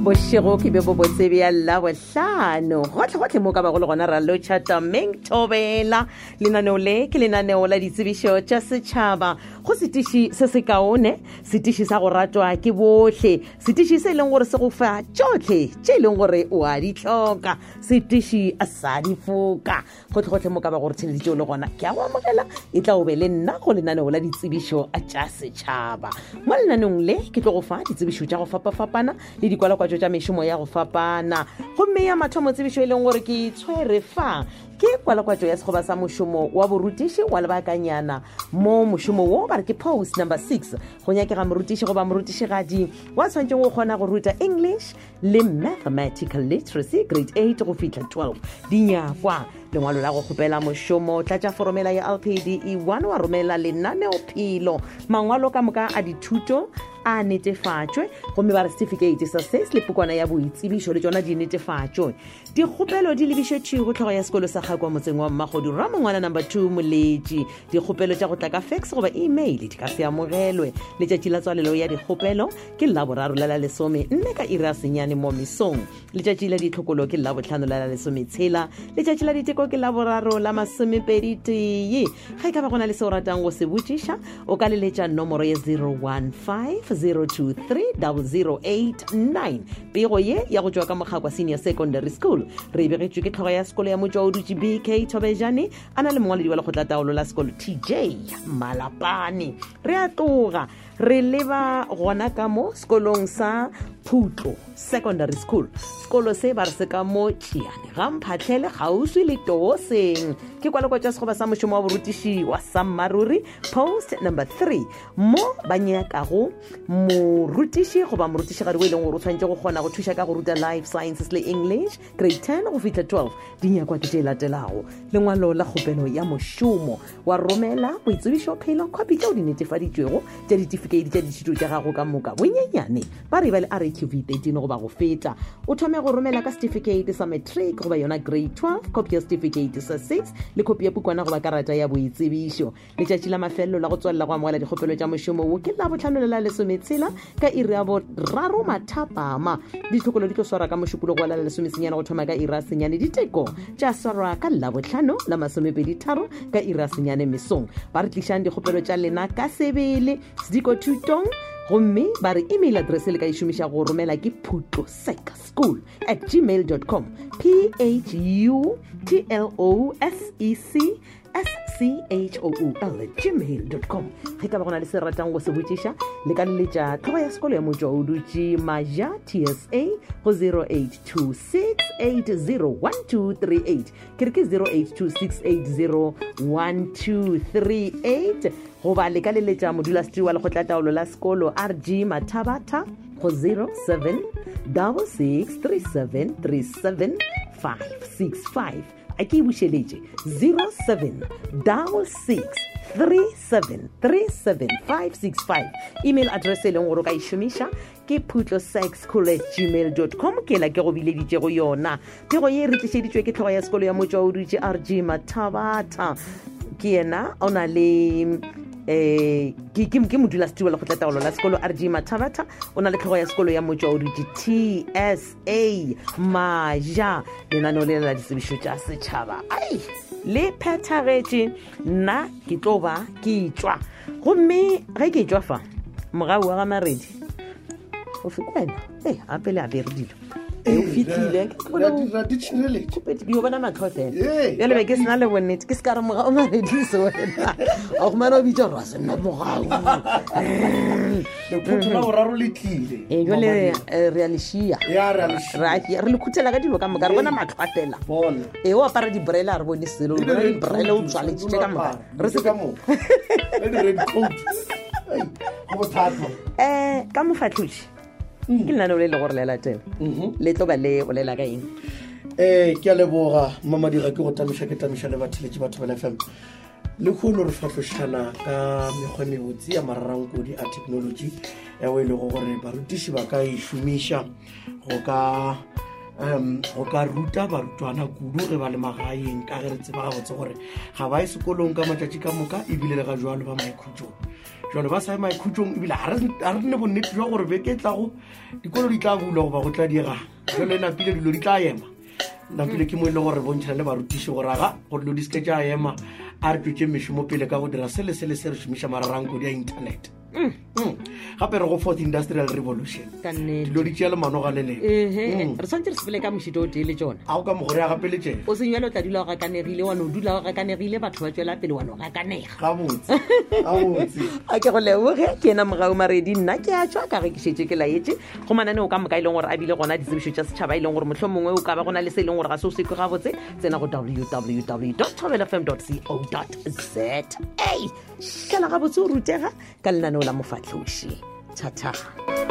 Boshego ke be bo botsebe ya la bohlano gotlhe gotlhe mo ka ba go le gona ra lo chata meng thobela lenaneo le ke lenaneo la ditsebišo tša setšhaba go setiši se se kaone setiši sa go ratwa ke bohle setiši se leng gore se go fa tšotlhe tše leng gore o a di hloka setiši a sa di foka gotlhe gotlhe mo ka ba gore tšheledi le gona ke a go amogela e tla o be le nna go lenaneo la ditsebišo tša setšhaba mo lenaneong le ke tlo go fa ditsebišo tša go fapafapana le dikwalakwa tja mešomo ya go fapana gomme ya mathomo tsebišo e leng gore ke tshwere fa ke kwalakwatso ya sekgoba sa mošomo wa borutiši wa lebakanyana mo mošomo wo ba re ke post number 6 go nyakega morutiši goba morutišigadi wa tshwantseng go kgona go ruta English le mathematical literacy grade 8 go fitlha 12 dinyakwa lengwalo la go kgopela mošomo tlatša foromela ya LPDE 1 wa romela lenaneophelo mangwalo ka moka a dithuto a netefatšwe gomme ba re certificate sa ses le pukwana ya boitsebišo le tsona di netefatšwe dikgopelo di lebišetšwe go tlhogo ya sekolo sa Gakwa motseng wa Mmagodu Ramongwana number 2 Moletši dikgopelo tša go tla ka fax goba email di ka se amogelwe letšatši la tswalelo ya dikgopelo ke laboraro la lesome nne ka iri ya senyane mo mesong letšatši la ditlhokolo ke labotlhano la lesome tshela letšatši la diteko ke laboraro la masomepeditee ga e ka ba go na le se o ratang go se botšiša o ka leletša nomoro ye 015 023 089 pego ye ya go tšwa ka Mogakwa Senior Secondary School re begetšwe ke tlhogo ya sekolo ya motšaoduti BK Thobejane a na le mongwaledi wa lekgotlataolo la sekolo TJ Malapane re a tloga re leba gona ka mo sekolong sa Phutlo Secondary School sekolo se ba re se ka mo Tšeane ga mphatlhele gauswi le tooseng ke kwalekwa tša sekgoba sa mošomo wa borutiši wa Sammaruri post number 3 mo ba nyakago morutiši goba morutišigadi o e leng gore o tshwanetse go kgona go thuša ka go ruta life sciences le English grade 10 go fitlha 12 dinyakwa ke tše latelago lengwalo la kgopelo ya mošomo wa romela boitsebišophelo copy tšeo di netefaditšwego tša ditifikedi tša dithuto tša gago ka moka bonyenyane ba re ba le RQV 13 goba go feta o thome go romela ka certificate sa matric goba yona grade 12 copy ya certificate sa 6 le copy ya pukwana goba karata ya boitsebišo letšatši la mafelelo la go tswalela go amogela dikgopelo tša mošomo wo ke labotlhano la lesometshela ka iri ya boraro mathapama ditlhokolo di tlo swara ka mošupolo go la lesomesenyana go thoma ka iri ya senyane diteko tša swara ka labotlhano la masomepeditharo ka iri ya senyane mesong ba re tlišang dikgopelo tša lena ka sebele sediko thutong gomme ba re email address le ka e šomiša go romela ke putlosec@gmail.com putlosec@gmail.com ge ka ba go na le se ratang go se botšiša le ka leletša tlhogo ya sekolo ya motšaodutši Maja TSA go 0826801238 ke re ke 0826801238 goba le ka leletša modulasetiri wa lekgotlataolo la sekolo RG Mathabata go 07663737 565 a ke e bušeletše 07663737 565 email address e leng gore o ka e šomiša ke putlosexschool@gmail.com ke la ke go bileditšego yona pego ye re tlišeditšwe ke tlhogo ya sekolo ya motšaodutši RG Mathabata ke yena o na le ke modulasetiri wa lekgotlataolo la sekolo RG Mathabata o na le tlhogo ya sekolo ya motšaodutši TSA Maja lenaneo le la ditsebišo tša setšhaba ai le phethagetše nna ke tlo ba ke tšwa gomme ge ke tšwa fa mogau wa ga Maredi o fekena gape le apere dilo o fitlhileo bona matlhotlhela jalo be ke sena le bonnete ke se ka re mogao Marediso wena a go mana o bitsa gore a senna mogao jale re a lešia re le khuthela ka dilo ka moka re bona matlho a tela e o apara dibrela a re bone selo dibrela o tswaletšite ka moka re se ka moka ka mofatlhoši ke lenaneo le le gore le latela le tlo ba le bolela ka eng ke a leboga mamadira ke go tamiša le batheletse batho ba FM le kgono re fatlhošana ka mekgwa mebotsi ya mararankodi a technology e o e lego gore barutiši ba ka e šomiša go ka o ka ruta ba rutwana kudu re ba le magaeng ka re tseba ga botse gore ga ba isekolong ka matjatji ka moka e bile le ga jwalo ba maikhutsong jwalo ba sa maikhutsong e bile ha re ne bonnete jwa gore beketla go dikolo di tla bula go ba go tla diega jwalo ena pile dilo di tla yema na pile ke mo ile gore bontshana le ba rutishi go raga gore lo diske tja yema a re tjeke mishimo pele ka go dira sele sele se re shumisha mararango dia internet gape re go fourth industrial revolution dilo di tjela manoga le le re santse re sepele ka moshito o tele tsona a o ka mogore a gapele tsena o seng yalo tadilo ga kanerile wa no dula wa ga kanerile batho ba tswela pele wa no ga kanega ga botse a botse a ke go leboge ke na mogao maredi nna ke a tswa ka re ke shetse ke la yetse go manane o ka moka ileng gore a bile gona ditsebišo tsa setšhaba ileng gore mohlomongwe o ka ba gona le seleng gore ga se o se kgwa botse tsena go www.thobelfm.co.za ke la ga botse o rutega ka lana o la mofatloshi tata